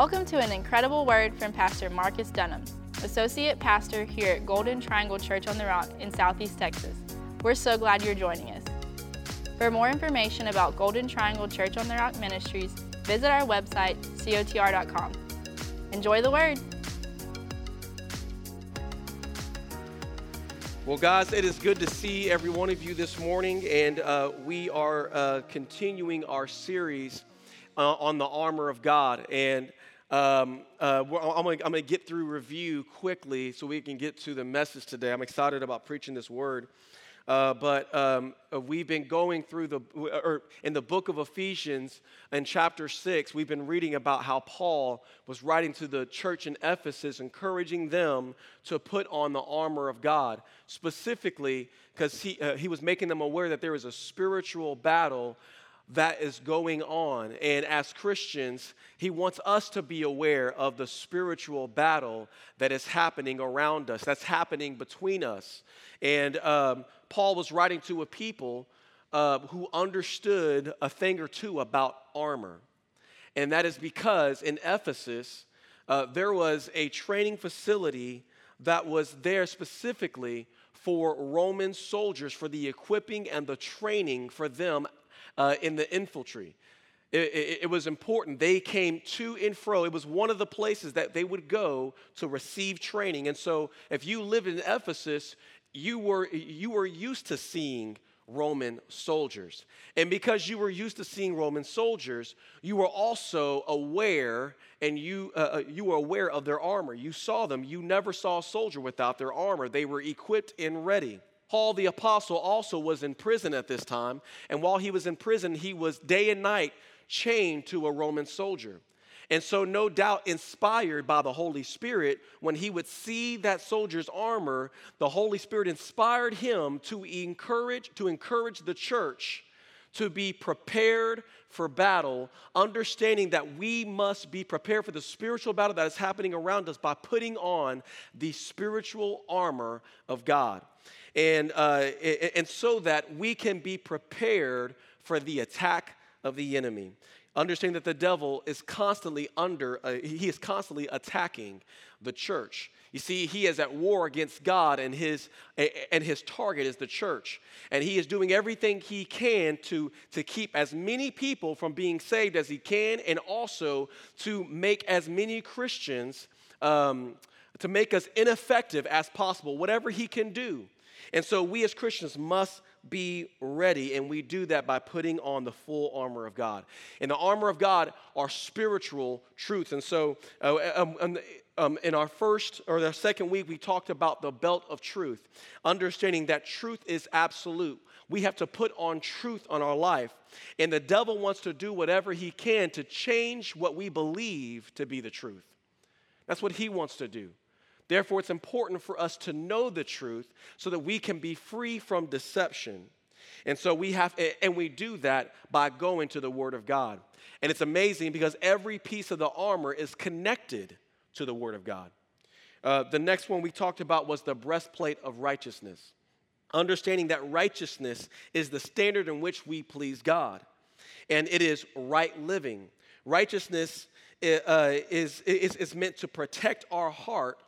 Welcome to an incredible word from Pastor Marques Dunham, Associate Pastor here at Golden Triangle Church on the Rock in Southeast Texas. We're so glad you're joining us. For more information about Golden Triangle Church on the Rock Ministries, visit our website, cotr.com. Enjoy the word. Well, guys, it is good to see every one of you this morning, and we are continuing our series on the armor of God, and I'm going to get through review quickly so we can get to the message today. I'm excited about preaching this word, but we've been going through in the book of Ephesians in chapter 6, we've been reading about how Paul was writing to the church in Ephesus, encouraging them to put on the armor of God, specifically because he was making them aware that there is a spiritual battle that is going on. And as Christians, he wants us to be aware of the spiritual battle that is happening around us, that's happening between us. And Paul was writing to a people who understood a thing or two about armor. And that is because in Ephesus, there was a training facility that was there specifically for Roman soldiers, for the equipping and the training for them in the infantry. It was important. They came to and fro. It was one of the places that they would go to receive training. And so if you lived in Ephesus, you were used to seeing Roman soldiers. And because you were used to seeing Roman soldiers, you were also aware, and you were aware of their armor. You saw them. You never saw a soldier without their armor. They were equipped and ready. Paul the apostle also was in prison at this time, and while he was in prison, he was day and night chained to a Roman soldier. And so no doubt inspired by the Holy Spirit, when he would see that soldier's armor, the Holy Spirit inspired him to encourage the church to be prepared for battle, understanding that we must be prepared for the spiritual battle that is happening around us by putting on the spiritual armor of God. And so that we can be prepared for the attack of the enemy. Understand that the devil is constantly he is constantly attacking the church. You see, he is at war against God, and his target is the church. And he is doing everything he can to keep as many people from being saved as he can, and also to make as many Christians, to make us ineffective as possible, whatever he can do. And so we as Christians must be ready, and we do that by putting on the full armor of God. And the armor of God are spiritual truths. And so in the second week, we talked about the belt of truth, understanding that truth is absolute. We have to put on truth on our life, and the devil wants to do whatever he can to change what we believe to be the truth. That's what he wants to do. Therefore, it's important for us to know the truth so that we can be free from deception. And so we do that by going to the Word of God. And it's amazing because every piece of the armor is connected to the Word of God. The next one we talked about was the breastplate of righteousness, understanding that righteousness is the standard in which we please God, and it is right living. Righteousness is meant to protect our heart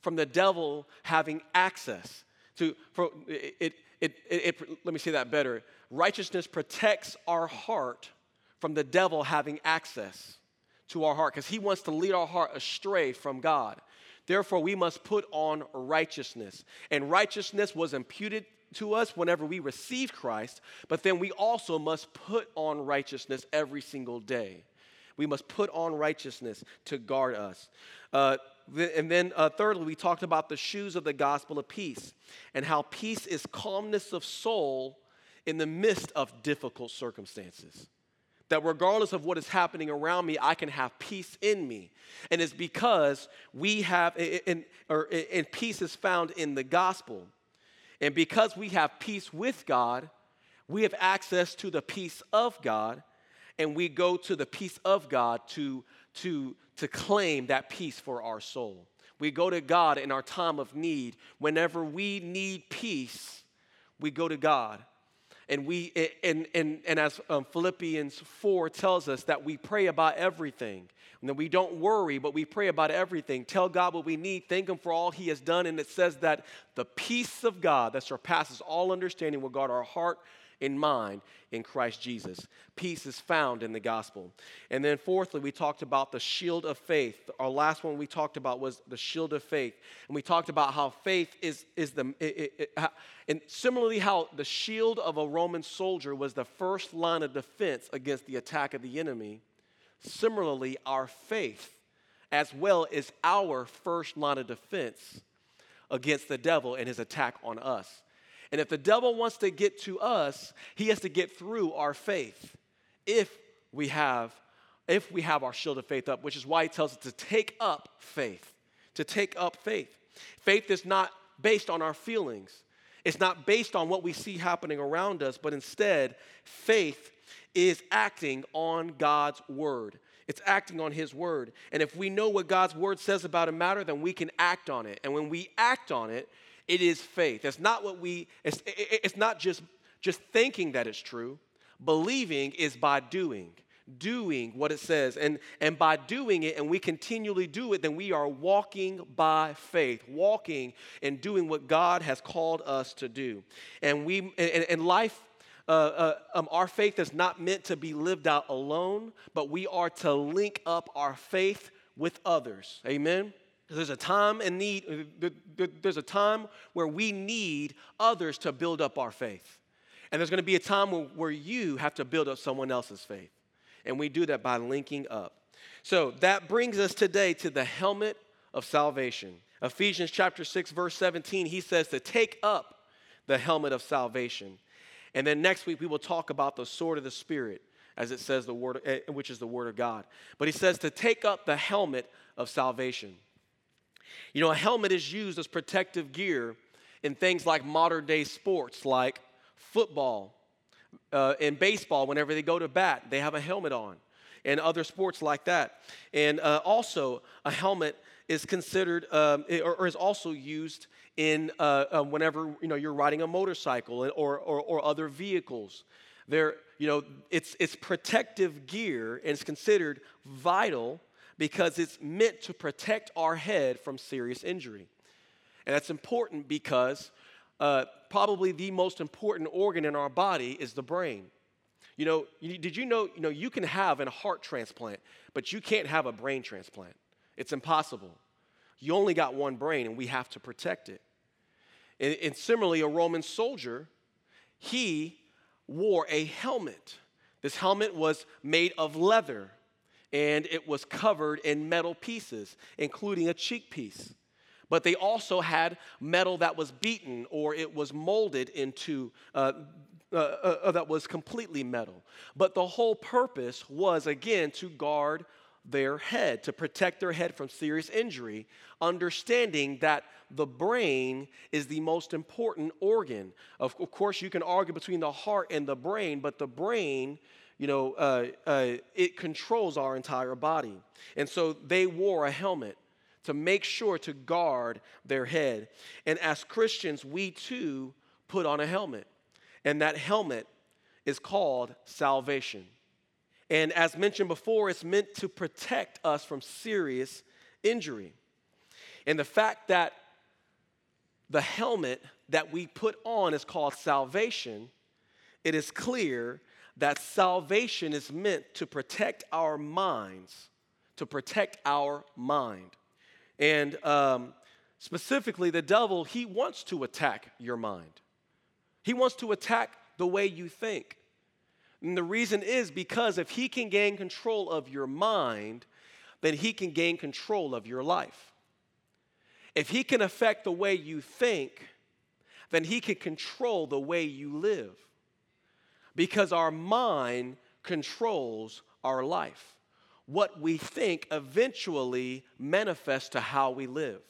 from the devil having access to. Let me say that better. Righteousness protects our heart from the devil having access to our heart, because he wants to lead our heart astray from God. Therefore, we must put on righteousness. And righteousness was imputed to us whenever we received Christ, but then we also must put on righteousness every single day. We must put on righteousness to guard us. And then thirdly, we talked about the shoes of the gospel of peace, and how peace is calmness of soul in the midst of difficult circumstances. That regardless of what is happening around me, I can have peace in me. And it's because peace is found in the gospel. And because we have peace with God, we have access to the peace of God, and we go to the peace of God to claim that peace for our soul. We go to God in our time of need. Whenever we need peace, we go to God. And as Philippians 4 tells us, that we pray about everything. And that we don't worry, but we pray about everything. Tell God what we need. Thank Him for all He has done. And it says that the peace of God that surpasses all understanding will guard our heart and mind in Christ Jesus. Peace is found in the gospel. And then fourthly, we talked about the shield of faith. Our last one we talked about was the shield of faith. And we talked about how faith and similarly how the shield of a Roman soldier was the first line of defense against the attack of the enemy. Similarly, our faith as well is our first line of defense against the devil and his attack on us. And if the devil wants to get to us, he has to get through our faith if we have our shield of faith up, which is why he tells us to take up faith, Faith is not based on our feelings. It's not based on what we see happening around us, but instead, faith is acting on God's word. It's acting on His word. And if we know what God's word says about a matter, then we can act on it. And when we act on it, it is faith. It's not just thinking that it's true. Believing is by doing what it says. And by doing it, and we continually do it, then we are walking by faith, walking and doing what God has called us to do. And our faith is not meant to be lived out alone, but we are to link up our faith with others. Amen? There's a time where we need others to build up our faith. And there's going to be a time where you have to build up someone else's faith. And we do that by linking up. So that brings us today to the helmet of salvation. Ephesians chapter 6, verse 17, he says to take up the helmet of salvation. And then next week, we will talk about the sword of the Spirit, as it says, the word, which is the word of God. But he says to take up the helmet of salvation. You know, a helmet is used as protective gear in things like modern-day sports, like football and baseball. Whenever they go to bat, they have a helmet on, and other sports like that. And also, a helmet is considered or is also used in whenever you're riding a motorcycle or other vehicles. It's protective gear, and it's considered vital because it's meant to protect our head from serious injury. And that's important because probably the most important organ in our body is the brain. Did you know you can have a heart transplant, but you can't have a brain transplant. It's impossible. You only got one brain, and we have to protect it. And similarly, a Roman soldier, he wore a helmet. This helmet was made of leather, and it was covered in metal pieces, including a cheek piece. But they also had metal that was beaten, or it was molded into that was completely metal. But the whole purpose was, again, to guard their head, to protect their head from serious injury, understanding that the brain is the most important organ. Of course, you can argue between the heart and the brain, but the brain, it controls our entire body. And so they wore a helmet to make sure to guard their head. And as Christians, we too put on a helmet. And that helmet is called salvation. And as mentioned before, it's meant to protect us from serious injury. And the fact that the helmet that we put on is called salvation, it is clear that salvation is meant to protect our minds, And specifically, the devil, he wants to attack your mind. He wants to attack the way you think. And the reason is because if he can gain control of your mind, then he can gain control of your life. If he can affect the way you think, then he can control the way you live. Because our mind controls our life. What we think eventually manifests to how we live.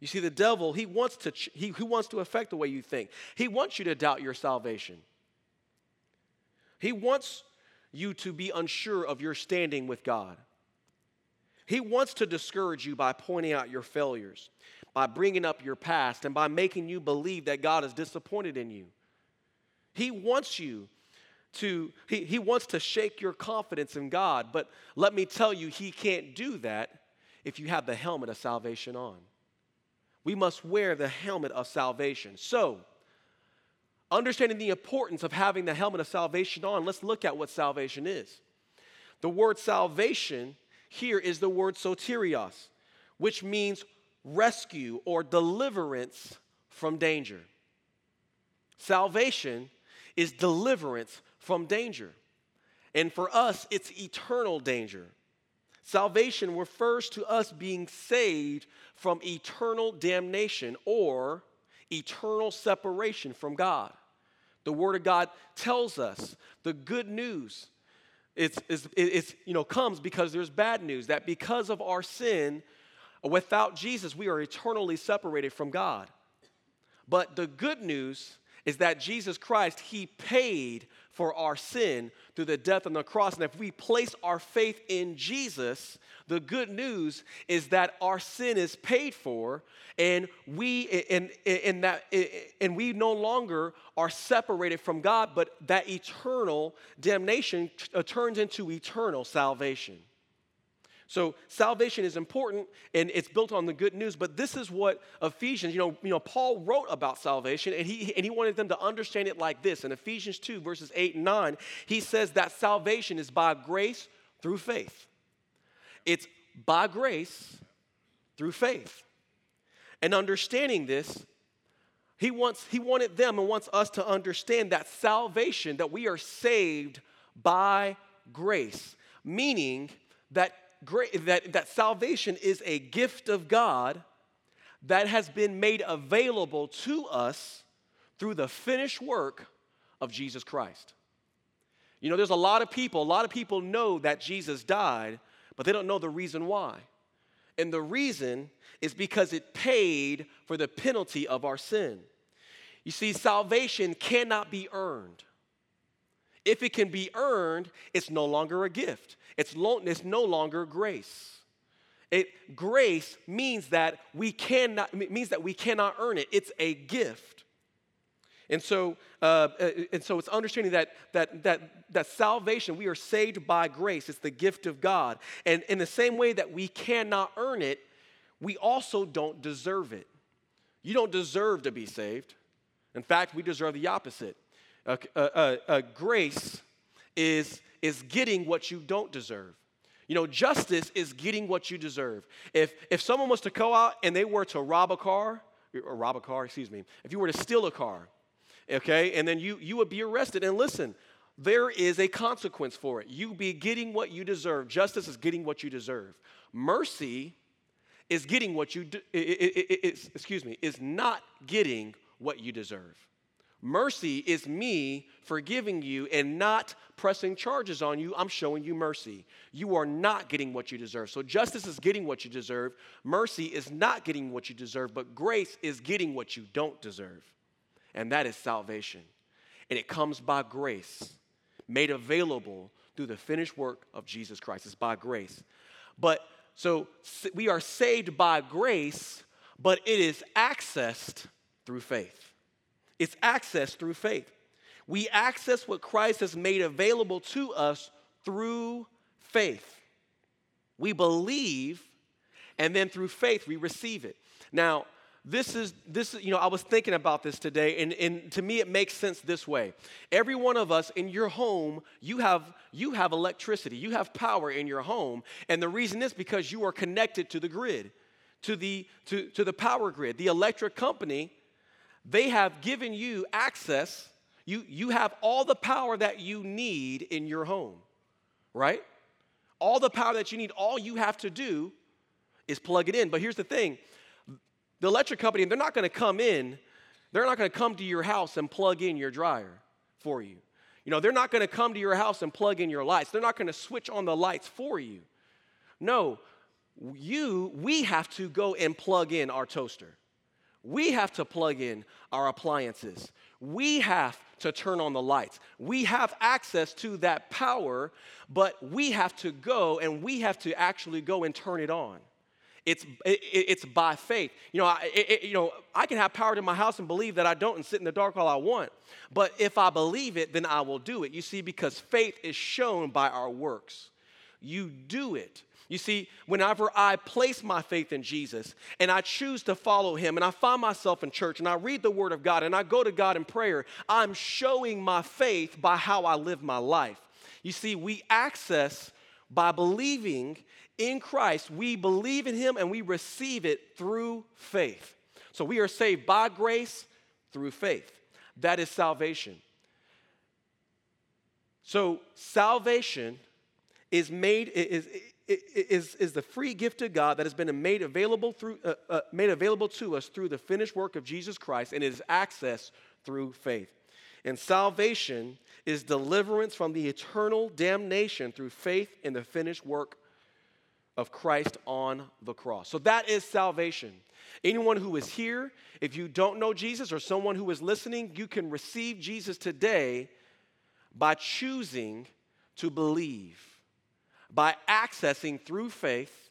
You see, the devil, he wants to affect the way you think. He wants you to doubt your salvation. He wants you to be unsure of your standing with God. He wants to discourage you by pointing out your failures, by bringing up your past, and by making you believe that God is disappointed in you. He wants you to, he wants to shake your confidence in God, but let me tell you, he can't do that if you have the helmet of salvation on. We must wear the helmet of salvation. So, understanding the importance of having the helmet of salvation on, let's look at what salvation is. The word salvation here is the word soterios, which means rescue or deliverance from danger. Salvation is deliverance from danger. And for us, it's eternal danger. Salvation refers to us being saved from eternal damnation or eternal separation from God. The Word of God tells us the good news comes because there's bad news, that because of our sin, without Jesus, we are eternally separated from God. But the good news is that Jesus Christ, he paid for our sin through the death on the cross. And if we place our faith in Jesus, the good news is that our sin is paid for, and we no longer are separated from God, but that eternal damnation turns into eternal salvation. So salvation is important, and it's built on the good news. But this is what Ephesians, Paul wrote about salvation, and he wanted them to understand it like this. In Ephesians 2, verses 8 and 9, he says that salvation is by grace through faith. It's by grace through faith. And understanding this, he wanted them and wants us to understand that salvation, that we are saved by grace, meaning that that salvation is a gift of God that has been made available to us through the finished work of Jesus Christ. There's a lot of people know that Jesus died, but they don't know the reason why. And the reason is because it paid for the penalty of our sin. You see, salvation cannot be earned. If it can be earned, it's no longer a gift. It's no longer grace. Grace means that we cannot earn it. It's a gift. And so it's understanding that salvation, we are saved by grace. It's the gift of God. And in the same way that we cannot earn it, we also don't deserve it. You don't deserve to be saved. In fact, we deserve the opposite. Grace is getting what you don't deserve. Justice is getting what you deserve. If someone was to go out and they were to rob a car, if you were to steal a car, okay, and then you would be arrested. And listen, there is a consequence for it. You be getting what you deserve. Justice is getting what you deserve. Mercy is getting what you is not getting what you deserve. Mercy is me forgiving you and not pressing charges on you. I'm showing you mercy. You are not getting what you deserve. So justice is getting what you deserve. Mercy is not getting what you deserve, but grace is getting what you don't deserve. And that is salvation. And it comes by grace, made available through the finished work of Jesus Christ. It's by grace. But so we are saved by grace, but it is accessed through faith. It's accessed through faith. We access what Christ has made available to us through faith. We believe, and then through faith we receive it. Now, this is I was thinking about this today, and to me it makes sense this way. Every one of us in your home, you have electricity, you have power in your home, and the reason is because you are connected to the grid, to the power grid, the electric company. They have given you access. You have all the power that you need in your home, right? All the power that you need, all you have to do is plug it in. But here's the thing. The electric company, they're not going to come in. They're not going to come to your house and plug in your dryer for you. They're not going to come to your house and plug in your lights. They're not going to switch on the lights for you. No, we have to go and plug in our toaster. We have to plug in our appliances. We have to turn on the lights. We have access to that power, but we have to go and turn it on. It's by faith. I can have power in my house and believe that I don't and sit in the dark all I want. But if I believe it, then I will do it. You see, because faith is shown by our works. You do it. You see, whenever I place my faith in Jesus and I choose to follow him and I find myself in church and I read the word of God and I go to God in prayer, I'm showing my faith by how I live my life. You see, we access by believing in Christ. We believe in him and we receive it through faith. So we are saved by grace through faith. That is salvation. So salvation is made is the free gift of God that has been made available through made available to us through the finished work of Jesus Christ, and it is accessed through faith. And salvation is deliverance from the eternal damnation through faith in the finished work of Christ on the cross. So that is salvation. Anyone who is here, if you don't know Jesus, or someone who is listening, you can receive Jesus today by choosing to believe, by accessing through faith,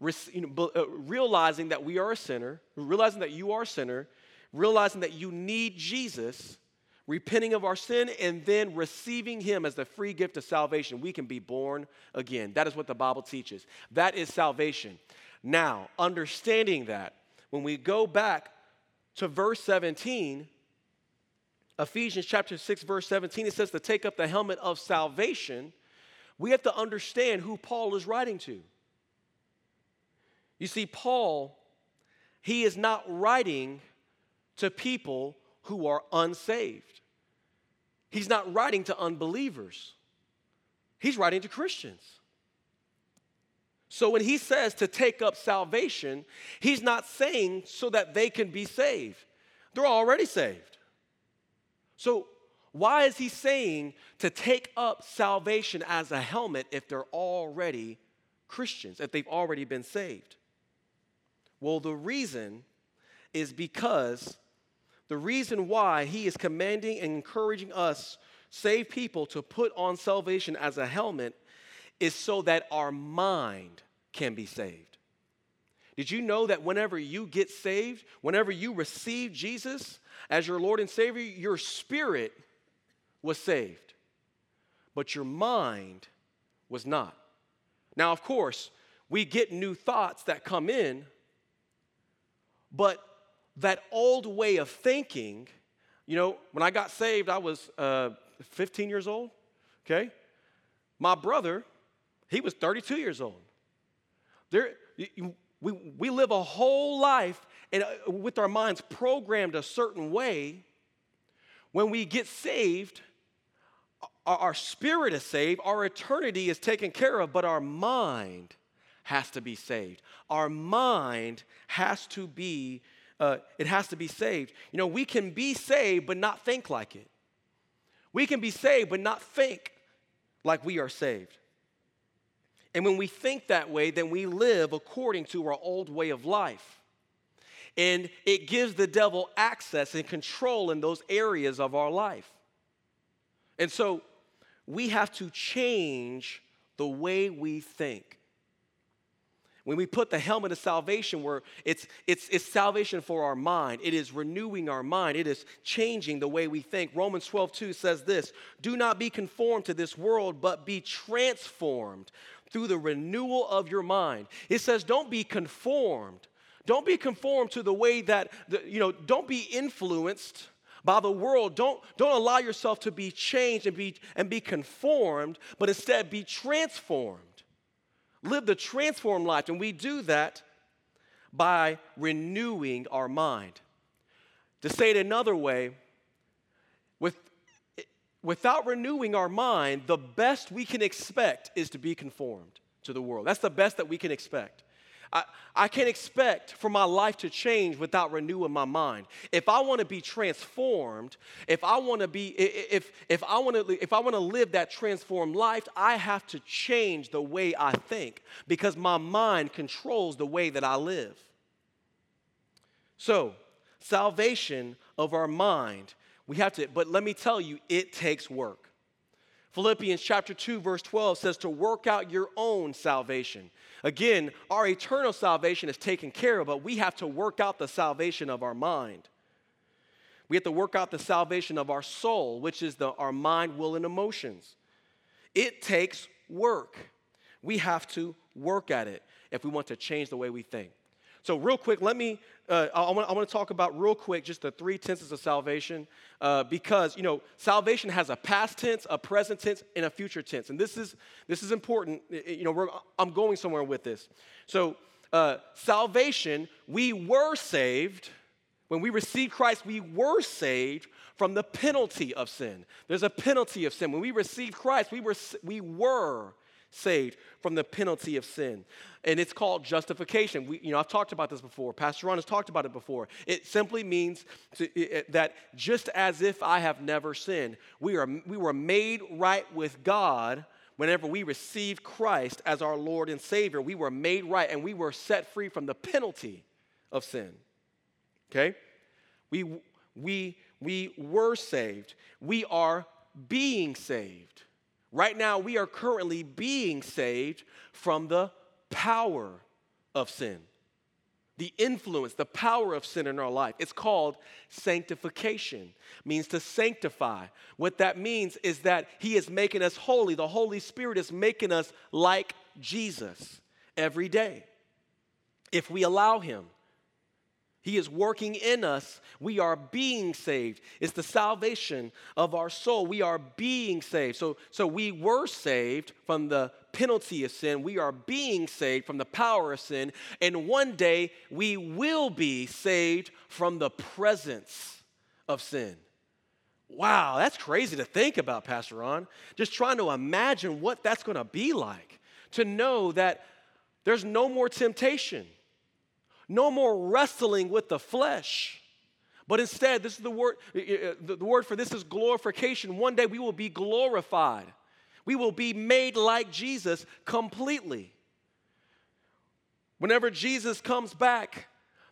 realizing that we are a sinner, realizing that you are a sinner, realizing that you need Jesus, repenting of our sin, and then receiving him as the free gift of salvation. We can be born again. That is what the Bible teaches. That is salvation. Now, understanding that, when we go back to verse 17, Ephesians chapter 6, verse 17, it says to take up the helmet of salvation. We have to understand who Paul is writing to. You see, Paul, he is not writing to people who are unsaved. He's not writing to unbelievers. He's writing to Christians. So when he says to take up salvation, he's not saying so that they can be saved. They're already saved. So why is he saying to take up salvation as a helmet if they're already Christians, if they've already been saved? Well, the reason is because the reason why he is commanding and encouraging us, saved people, to put on salvation as a helmet is so that our mind can be saved. Did you know that whenever you get saved, whenever you receive Jesus as your Lord and Savior, your spirit was saved, but your mind was not? Now, of course, we get new thoughts that come in, but that old way of thinking, when I got saved, I was 15 years old, okay? My brother, he was 32 years old. We live a whole life and with our minds programmed a certain way. When we get saved, our spirit is saved, our eternity is taken care of, but our mind has to be saved. Our mind has to be, it has to be saved. We can be saved but not think like it. We can be saved but not think like we are saved. And when we think that way, then we live according to our old way of life. And it gives the devil access and control in those areas of our life. And so we have to change the way we think. When we put the helmet of salvation, where it's salvation for our mind. It is renewing our mind. It is changing the way we think. Romans 12:2 says this: do not be conformed to this world, but be transformed through the renewal of your mind. It says don't be conformed. Don't be conformed to the way that, don't be influenced by the world. Don't allow yourself to be changed and be conformed, but instead be transformed. Live the transformed life, and we do that by renewing our mind. To say it another way, without renewing our mind, the best we can expect is to be conformed to the world. That's the best that we can expect. I can't expect for my life to change without renewing my mind. If I want to be transformed, if I want to live that transformed life, I have to change the way I think, because my mind controls the way that I live. So, salvation of our mind, but let me tell you, it takes work. Philippians chapter 2, verse 12 says to work out your own salvation. Again, our eternal salvation is taken care of, but we have to work out the salvation of our mind. We have to work out the salvation of our soul, which is our mind, will, and emotions. It takes work. We have to work at it if we want to change the way we think. So real quick, I want to talk about real quick just the three tenses of salvation because, salvation has a past tense, a present tense, and a future tense. And this is important. I'm going somewhere with this. So salvation, we were saved. When we received Christ, we were saved from the penalty of sin. There's a penalty of sin. When we received Christ, we were saved from the penalty of sin. And it's called justification. I've talked about this before. Pastor Ron has talked about it before. It simply means that just as if I have never sinned, we were made right with God whenever we received Christ as our Lord and Savior. We were made right and we were set free from the penalty of sin. Okay? We were saved. We are being saved. Right now, we are currently being saved from the power of sin, the influence, the power of sin in our life. It's called sanctification. It means to sanctify. What that means is that He is making us holy. The Holy Spirit is making us like Jesus every day. If we allow Him, He is working in us. We are being saved. It's the salvation of our soul. We are being saved. So we were saved from the penalty of sin. We are being saved from the power of sin. And one day we will be saved from the presence of sin. Wow, that's crazy to think about, Pastor Ron. Just trying to imagine what that's going to be like. To know that there's no more temptation. No more wrestling with the flesh, but instead, this is the word. The word for this is glorification. One day we will be glorified. We will be made like Jesus completely. Whenever Jesus comes back,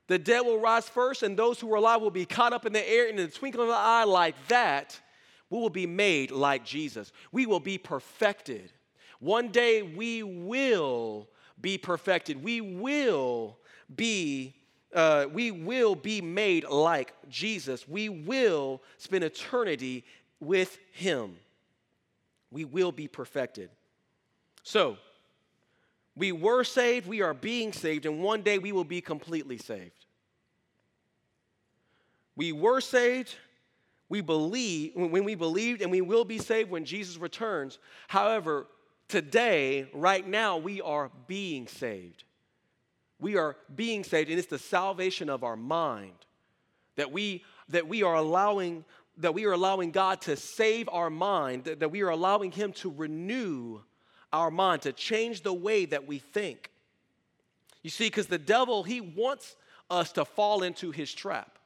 the dead will rise first, and those who are alive will be caught up in the air in the twinkling of an eye. Like that, we will be made like Jesus. We will be perfected. One day we will be perfected. We will be made like Jesus. We will spend eternity with Him. We will be perfected. So, we were saved, we are being saved, and one day we will be completely saved. We were saved, we believed, and we will be saved when Jesus returns. However, today, right now, we are being saved. We are being saved, and it's the salvation of our mind that we are allowing God to save our mind, that we are allowing Him to renew our mind, to change the way that we think. You see, because the devil, he wants us to fall into his trap.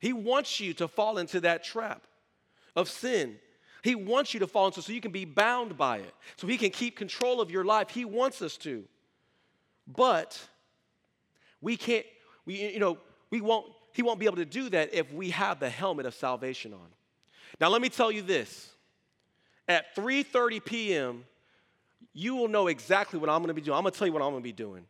He wants you to fall into that trap of sin. He wants you to fall into it so you can be bound by it, so he can keep control of your life. He wants us to. But we can't, he won't be able to do that if we have the helmet of salvation on. Now, let me tell you this. At 3:30 p.m., you will know exactly what I'm going to be doing. I'm going to tell you what I'm going to be doing.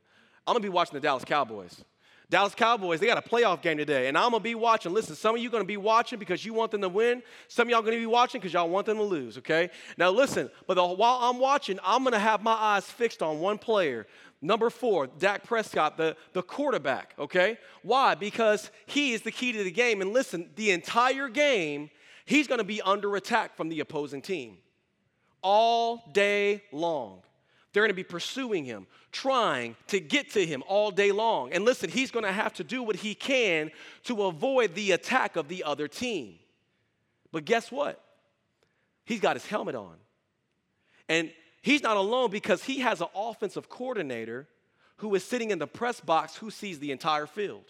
I'm going to be watching the Dallas Cowboys. Dallas Cowboys, they got a playoff game today, and I'm going to be watching. Listen, some of you are going to be watching because you want them to win. Some of y'all are going to be watching because y'all want them to lose, okay? Now, listen, but while I'm watching, I'm going to have my eyes fixed on one player. Number 4, Dak Prescott, the quarterback, okay? Why? Because he is the key to the game. And listen, the entire game, he's going to be under attack from the opposing team all day long. They're going to be pursuing him, trying to get to him all day long. And listen, he's going to have to do what he can to avoid the attack of the other team. But guess what? He's got his helmet on. And he's not alone because he has an offensive coordinator who is sitting in the press box who sees the entire field.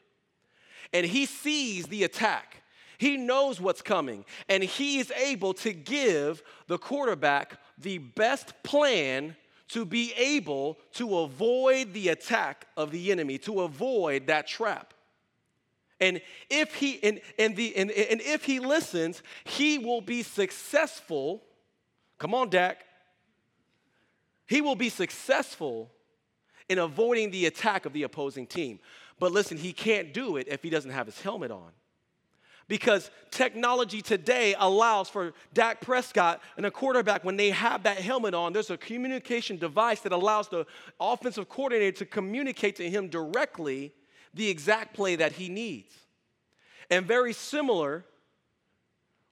And he sees the attack. He knows what's coming. And he is able to give the quarterback the best plan to be able to avoid the attack of the enemy, to avoid that trap. And if he listens, he will be successful Come on, Dak. He will be successful in avoiding the attack of the opposing team. But listen, he can't do it if he doesn't have his helmet on. Because technology today allows for Dak Prescott and a quarterback, when they have that helmet on, there's a communication device that allows the offensive coordinator to communicate to him directly the exact play that he needs. And very similar,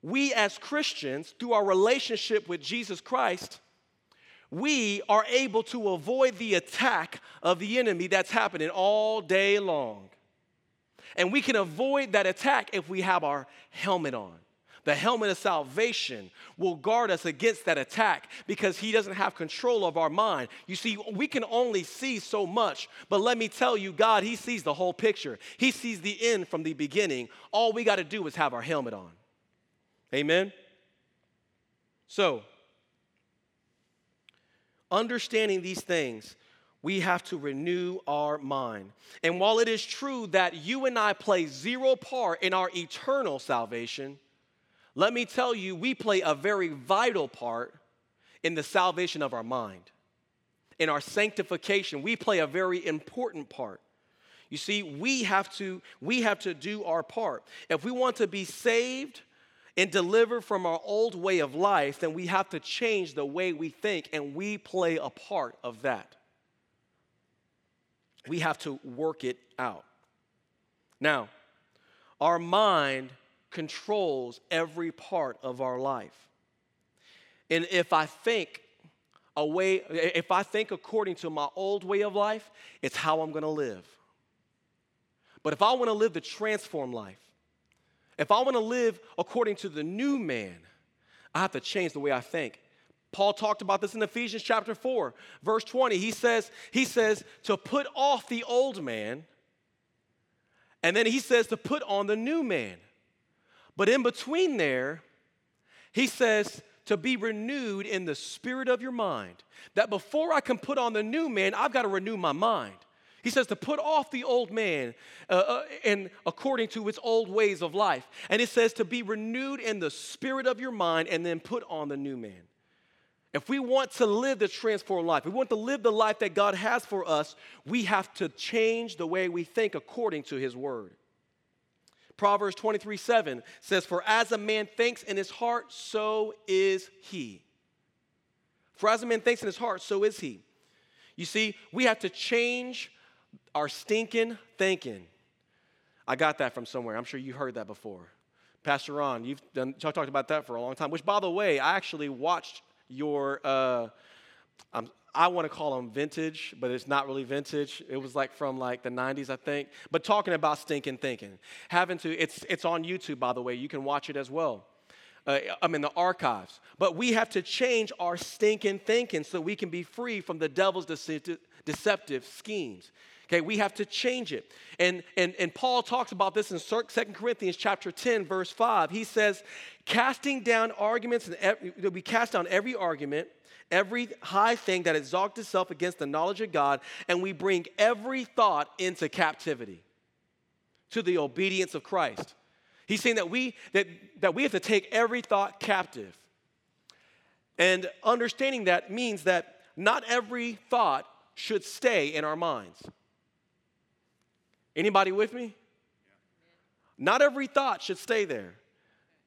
we as Christians, through our relationship with Jesus Christ, we are able to avoid the attack of the enemy that's happening all day long. And we can avoid that attack if we have our helmet on. The helmet of salvation will guard us against that attack because he doesn't have control of our mind. You see, we can only see so much, but let me tell you, God, he sees the whole picture. He sees the end from the beginning. All we got to do is have our helmet on. Amen? So, understanding these things, we have to renew our mind. And while it is true that you and I play zero part in our eternal salvation, let me tell you, we play a very vital part in the salvation of our mind. In our sanctification, we play a very important part. You see, we have to do our part. If we want to be saved and delivered from our old way of life, then we have to change the way we think, and we play a part of that. We have to work it out. Now, our mind controls every part of our life. And if I think according to my old way of life, it's how I'm going to live. But if I want to live the transformed life, if I want to live according to the new man, I have to change the way I think. Paul talked about this in Ephesians chapter 4, verse 20. He says to put off the old man, and then he says to put on the new man. But in between there, he says to be renewed in the spirit of your mind. That before I can put on the new man, I've got to renew my mind. He says to put off the old man and according to its old ways of life. And it says to be renewed in the spirit of your mind and then put on the new man. If we want to live the transformed life, we want to live the life that God has for us, we have to change the way we think according to his word. Proverbs 23:7 says, for as a man thinks in his heart, so is he. For as a man thinks in his heart, so is he. You see, we have to change our stinking thinking. I got that from somewhere. I'm sure you heard that before. Pastor Ron, y'all talked about that for a long time, which, by the way, I actually watched your, I want to call them vintage, but it's not really vintage. It was from the 90s, I think. But talking about stinking thinking. It's on YouTube, by the way. You can watch it as well. I'm in the archives. But we have to change our stinking thinking so we can be free from the devil's deceptive schemes. Okay, we have to change it. And Paul talks about this in 2 Corinthians chapter 10, verse 5. He says, casting down arguments, we cast down every argument, every high thing that exalts itself against the knowledge of God, and we bring every thought into captivity to the obedience of Christ. He's saying that we have to take every thought captive. And understanding that means that not every thought should stay in our minds. Anybody with me? Not every thought should stay there.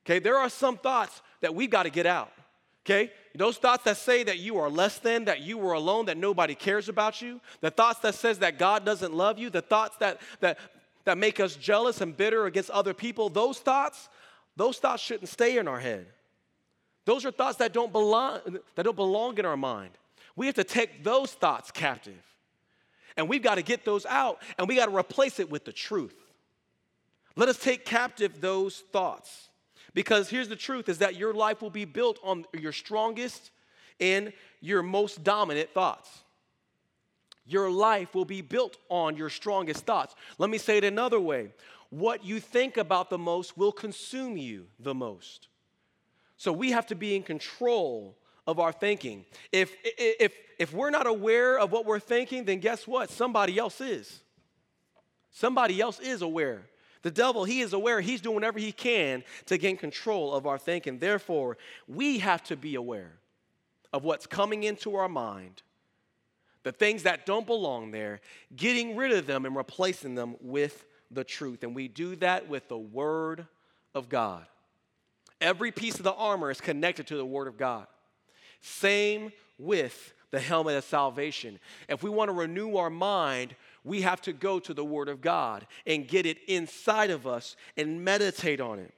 Okay, there are some thoughts that we've got to get out. Okay, those thoughts that say that you are less than, that you were alone, that nobody cares about you, the thoughts that says that God doesn't love you, the thoughts that make us jealous and bitter against other people, those thoughts shouldn't stay in our head. Those are thoughts that don't belong in our mind. We have to take those thoughts captive. And we've got to get those out, and we got to replace it with the truth. Let us take captive those thoughts. Because here's the truth, is that your life will be built on your strongest and your most dominant thoughts. Your life will be built on your strongest thoughts. Let me say it another way. What you think about the most will consume you the most. So we have to be in control of our thinking. If we're not aware of what we're thinking, then guess what? Somebody else is. Somebody else is aware. The devil, he is aware. He's doing whatever he can to gain control of our thinking. Therefore, we have to be aware. of what's coming into our mind, the things that don't belong there, getting rid of them and replacing them with the truth. And we do that with the Word of God. Every piece of the armor is connected to the Word of God. Same with the helmet of salvation. If we want to renew our mind, we have to go to the Word of God and get it inside of us and meditate on it.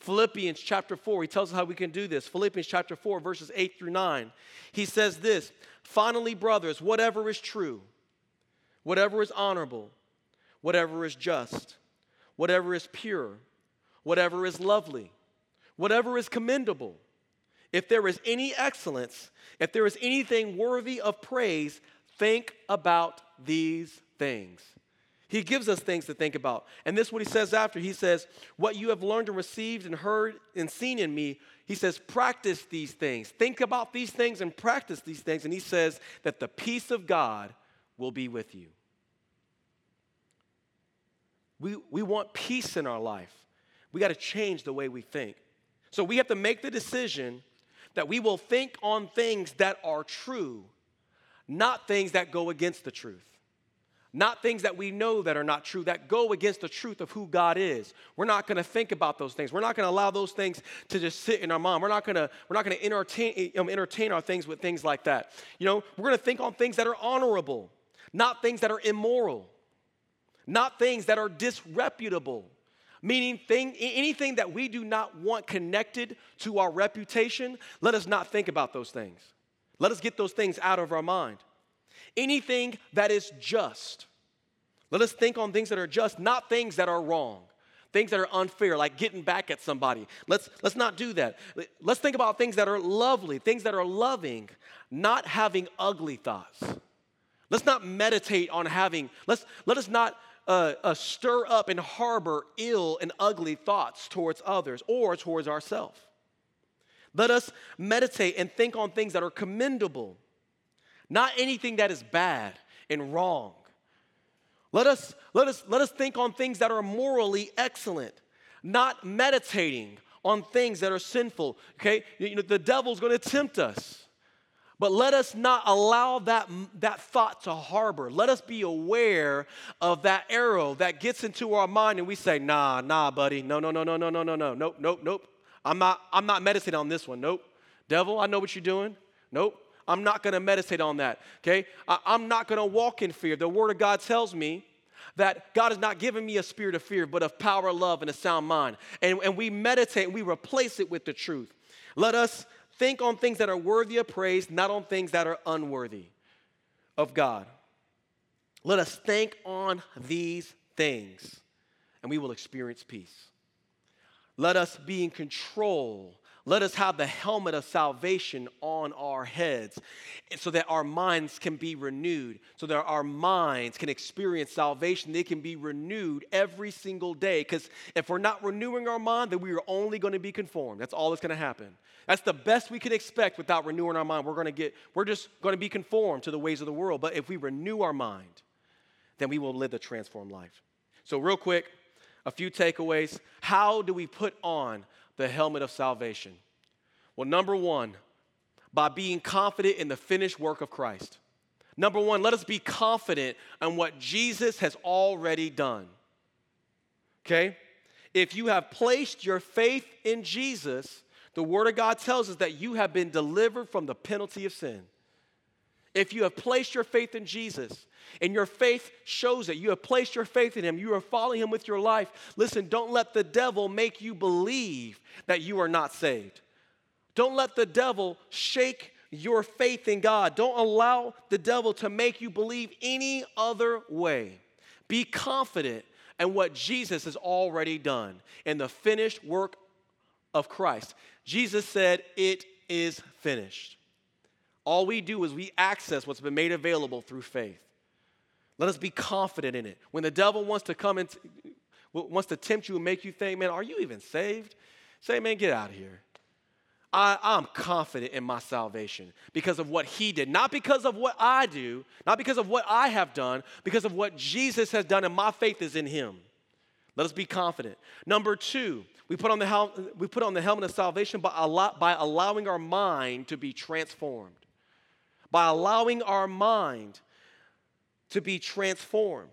Philippians chapter 4, he tells us how we can do this. Philippians chapter 4, verses 8 through 9. He says this, "Finally, brothers, whatever is true, whatever is honorable, whatever is just, whatever is pure, whatever is lovely, whatever is commendable, if there is any excellence, if there is anything worthy of praise, think about these things." He gives us things to think about. And this is what he says after. He says, "What you have learned and received and heard and seen in me," he says, "practice these things." Think about these things and practice these things. And he says that the peace of God will be with you. We want peace in our life. We got to change the way we think. So we have to make the decision that we will think on things that are true, not things that go against the truth. Not things that we know that are not true, that go against the truth of who God is. We're not going to think about those things. We're not going to allow those things to just sit in our mind. We're not going to entertain our things with things like that. You know, we're going to think on things that are honorable, not things that are immoral, not things that are disreputable, meaning anything that we do not want connected to our reputation. Let us not think about those things. Let us get those things out of our mind. Anything that is just. Let us think on things that are just, not things that are wrong, things that are unfair, like getting back at somebody. Let's not do that. Let's think about things that are lovely, things that are loving, not having ugly thoughts. Let's not meditate on having, let us not stir up and harbor ill and ugly thoughts towards others or towards ourselves. Let us meditate and think on things that are commendable. Not anything that is bad and wrong. Let us think on things that are morally excellent, not meditating on things that are sinful. Okay, you know, the devil's going to tempt us, but let us not allow that thought to harbor. Let us be aware of that arrow that gets into our mind, and we say, "Nah, buddy, no, nope. I'm not meditating on this one. Nope, devil, I know what you're doing. Nope." I'm not going to meditate on that, okay? I'm not going to walk in fear. The Word of God tells me that God has not given me a spirit of fear, but of power, love, and a sound mind. And we meditate and we replace it with the truth. Let us think on things that are worthy of praise, not on things that are unworthy of God. Let us think on these things, and we will experience peace. Let us be in control. Let us have the helmet of salvation on our heads so that our minds can be renewed, so that our minds can experience salvation. They can be renewed every single day, because if we're not renewing our mind, then we are only going to be conformed. That's all that's going to happen. That's the best we can expect without renewing our mind. We're just going to be conformed to the ways of the world. But if we renew our mind, then we will live the transformed life. So real quick, a few takeaways. How do we put on the helmet of salvation? Well, number one, by being confident in the finished work of Christ. Number one, let us be confident in what Jesus has already done. Okay? If you have placed your faith in Jesus, the Word of God tells us that you have been delivered from the penalty of sin. If you have placed your faith in Jesus, and your faith shows that you have placed your faith in him, you are following him with your life, listen, don't let the devil make you believe that you are not saved. Don't let the devil shake your faith in God. Don't allow the devil to make you believe any other way. Be confident in what Jesus has already done and the finished work of Christ. Jesus said, "It is finished." All we do is we access what's been made available through faith. Let us be confident in it. When the devil wants to come and wants to tempt you and make you think, "Man, are you even saved?" Say, "Man, get out of here. I'm confident in my salvation because of what he did. Not because of what I do, not because of what I have done, because of what Jesus has done, and my faith is in him." Let us be confident. Number two, We put on the helmet of salvation by allowing our mind to be transformed. By allowing our mind to be transformed.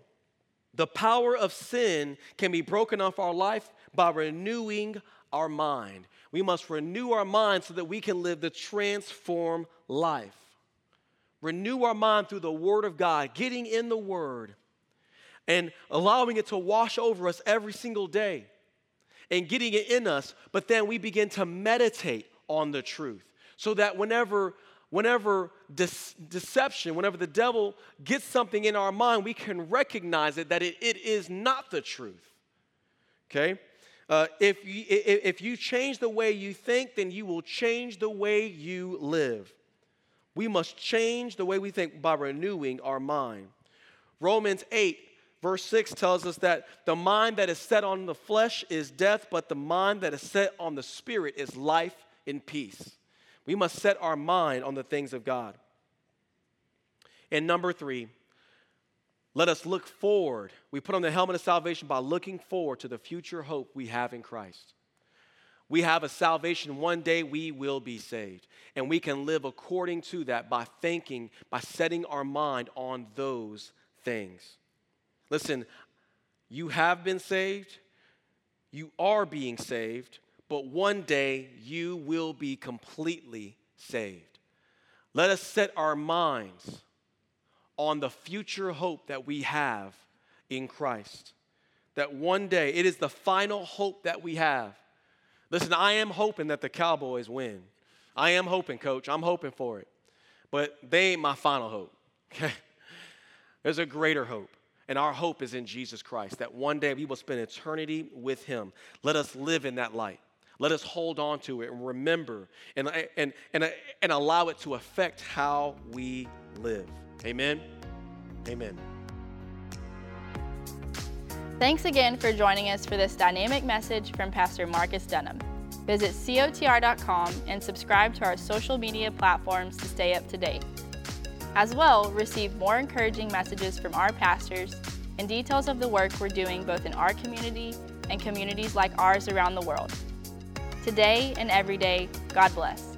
The power of sin can be broken off our life by renewing our mind. We must renew our mind so that we can live the transformed life. Renew our mind through the Word of God, getting in the Word and allowing it to wash over us every single day and getting it in us, but then we begin to meditate on the truth so that whenever the devil gets something in our mind, we can recognize it, that it is not the truth, okay? If you change the way you think, then you will change the way you live. We must change the way we think by renewing our mind. Romans 8, verse 6 tells us that the mind that is set on the flesh is death, but the mind that is set on the spirit is life and peace. We must set our mind on the things of God. And number 3, let us look forward. We put on the helmet of salvation by looking forward to the future hope we have in Christ. We have a salvation. One day we will be saved. And we can live according to that by thinking, by setting our mind on those things. Listen, you have been saved. You are being saved. But one day you will be completely saved. Let us set our minds on the future hope that we have in Christ. That one day, it is the final hope that we have. Listen, I am hoping that the Cowboys win. I am hoping, Coach. I'm hoping for it. But they ain't my final hope. Okay? There's a greater hope. And our hope is in Jesus Christ, that one day we will spend eternity with him. Let us live in that light. Let us hold on to it and remember and allow it to affect how we live. Amen. Amen. Thanks again for joining us for this dynamic message from Pastor Marques Dunham. Visit cotr.com and subscribe to our social media platforms to stay up to date. As well, receive more encouraging messages from our pastors and details of the work we're doing both in our community and communities like ours around the world. Today and every day, God bless.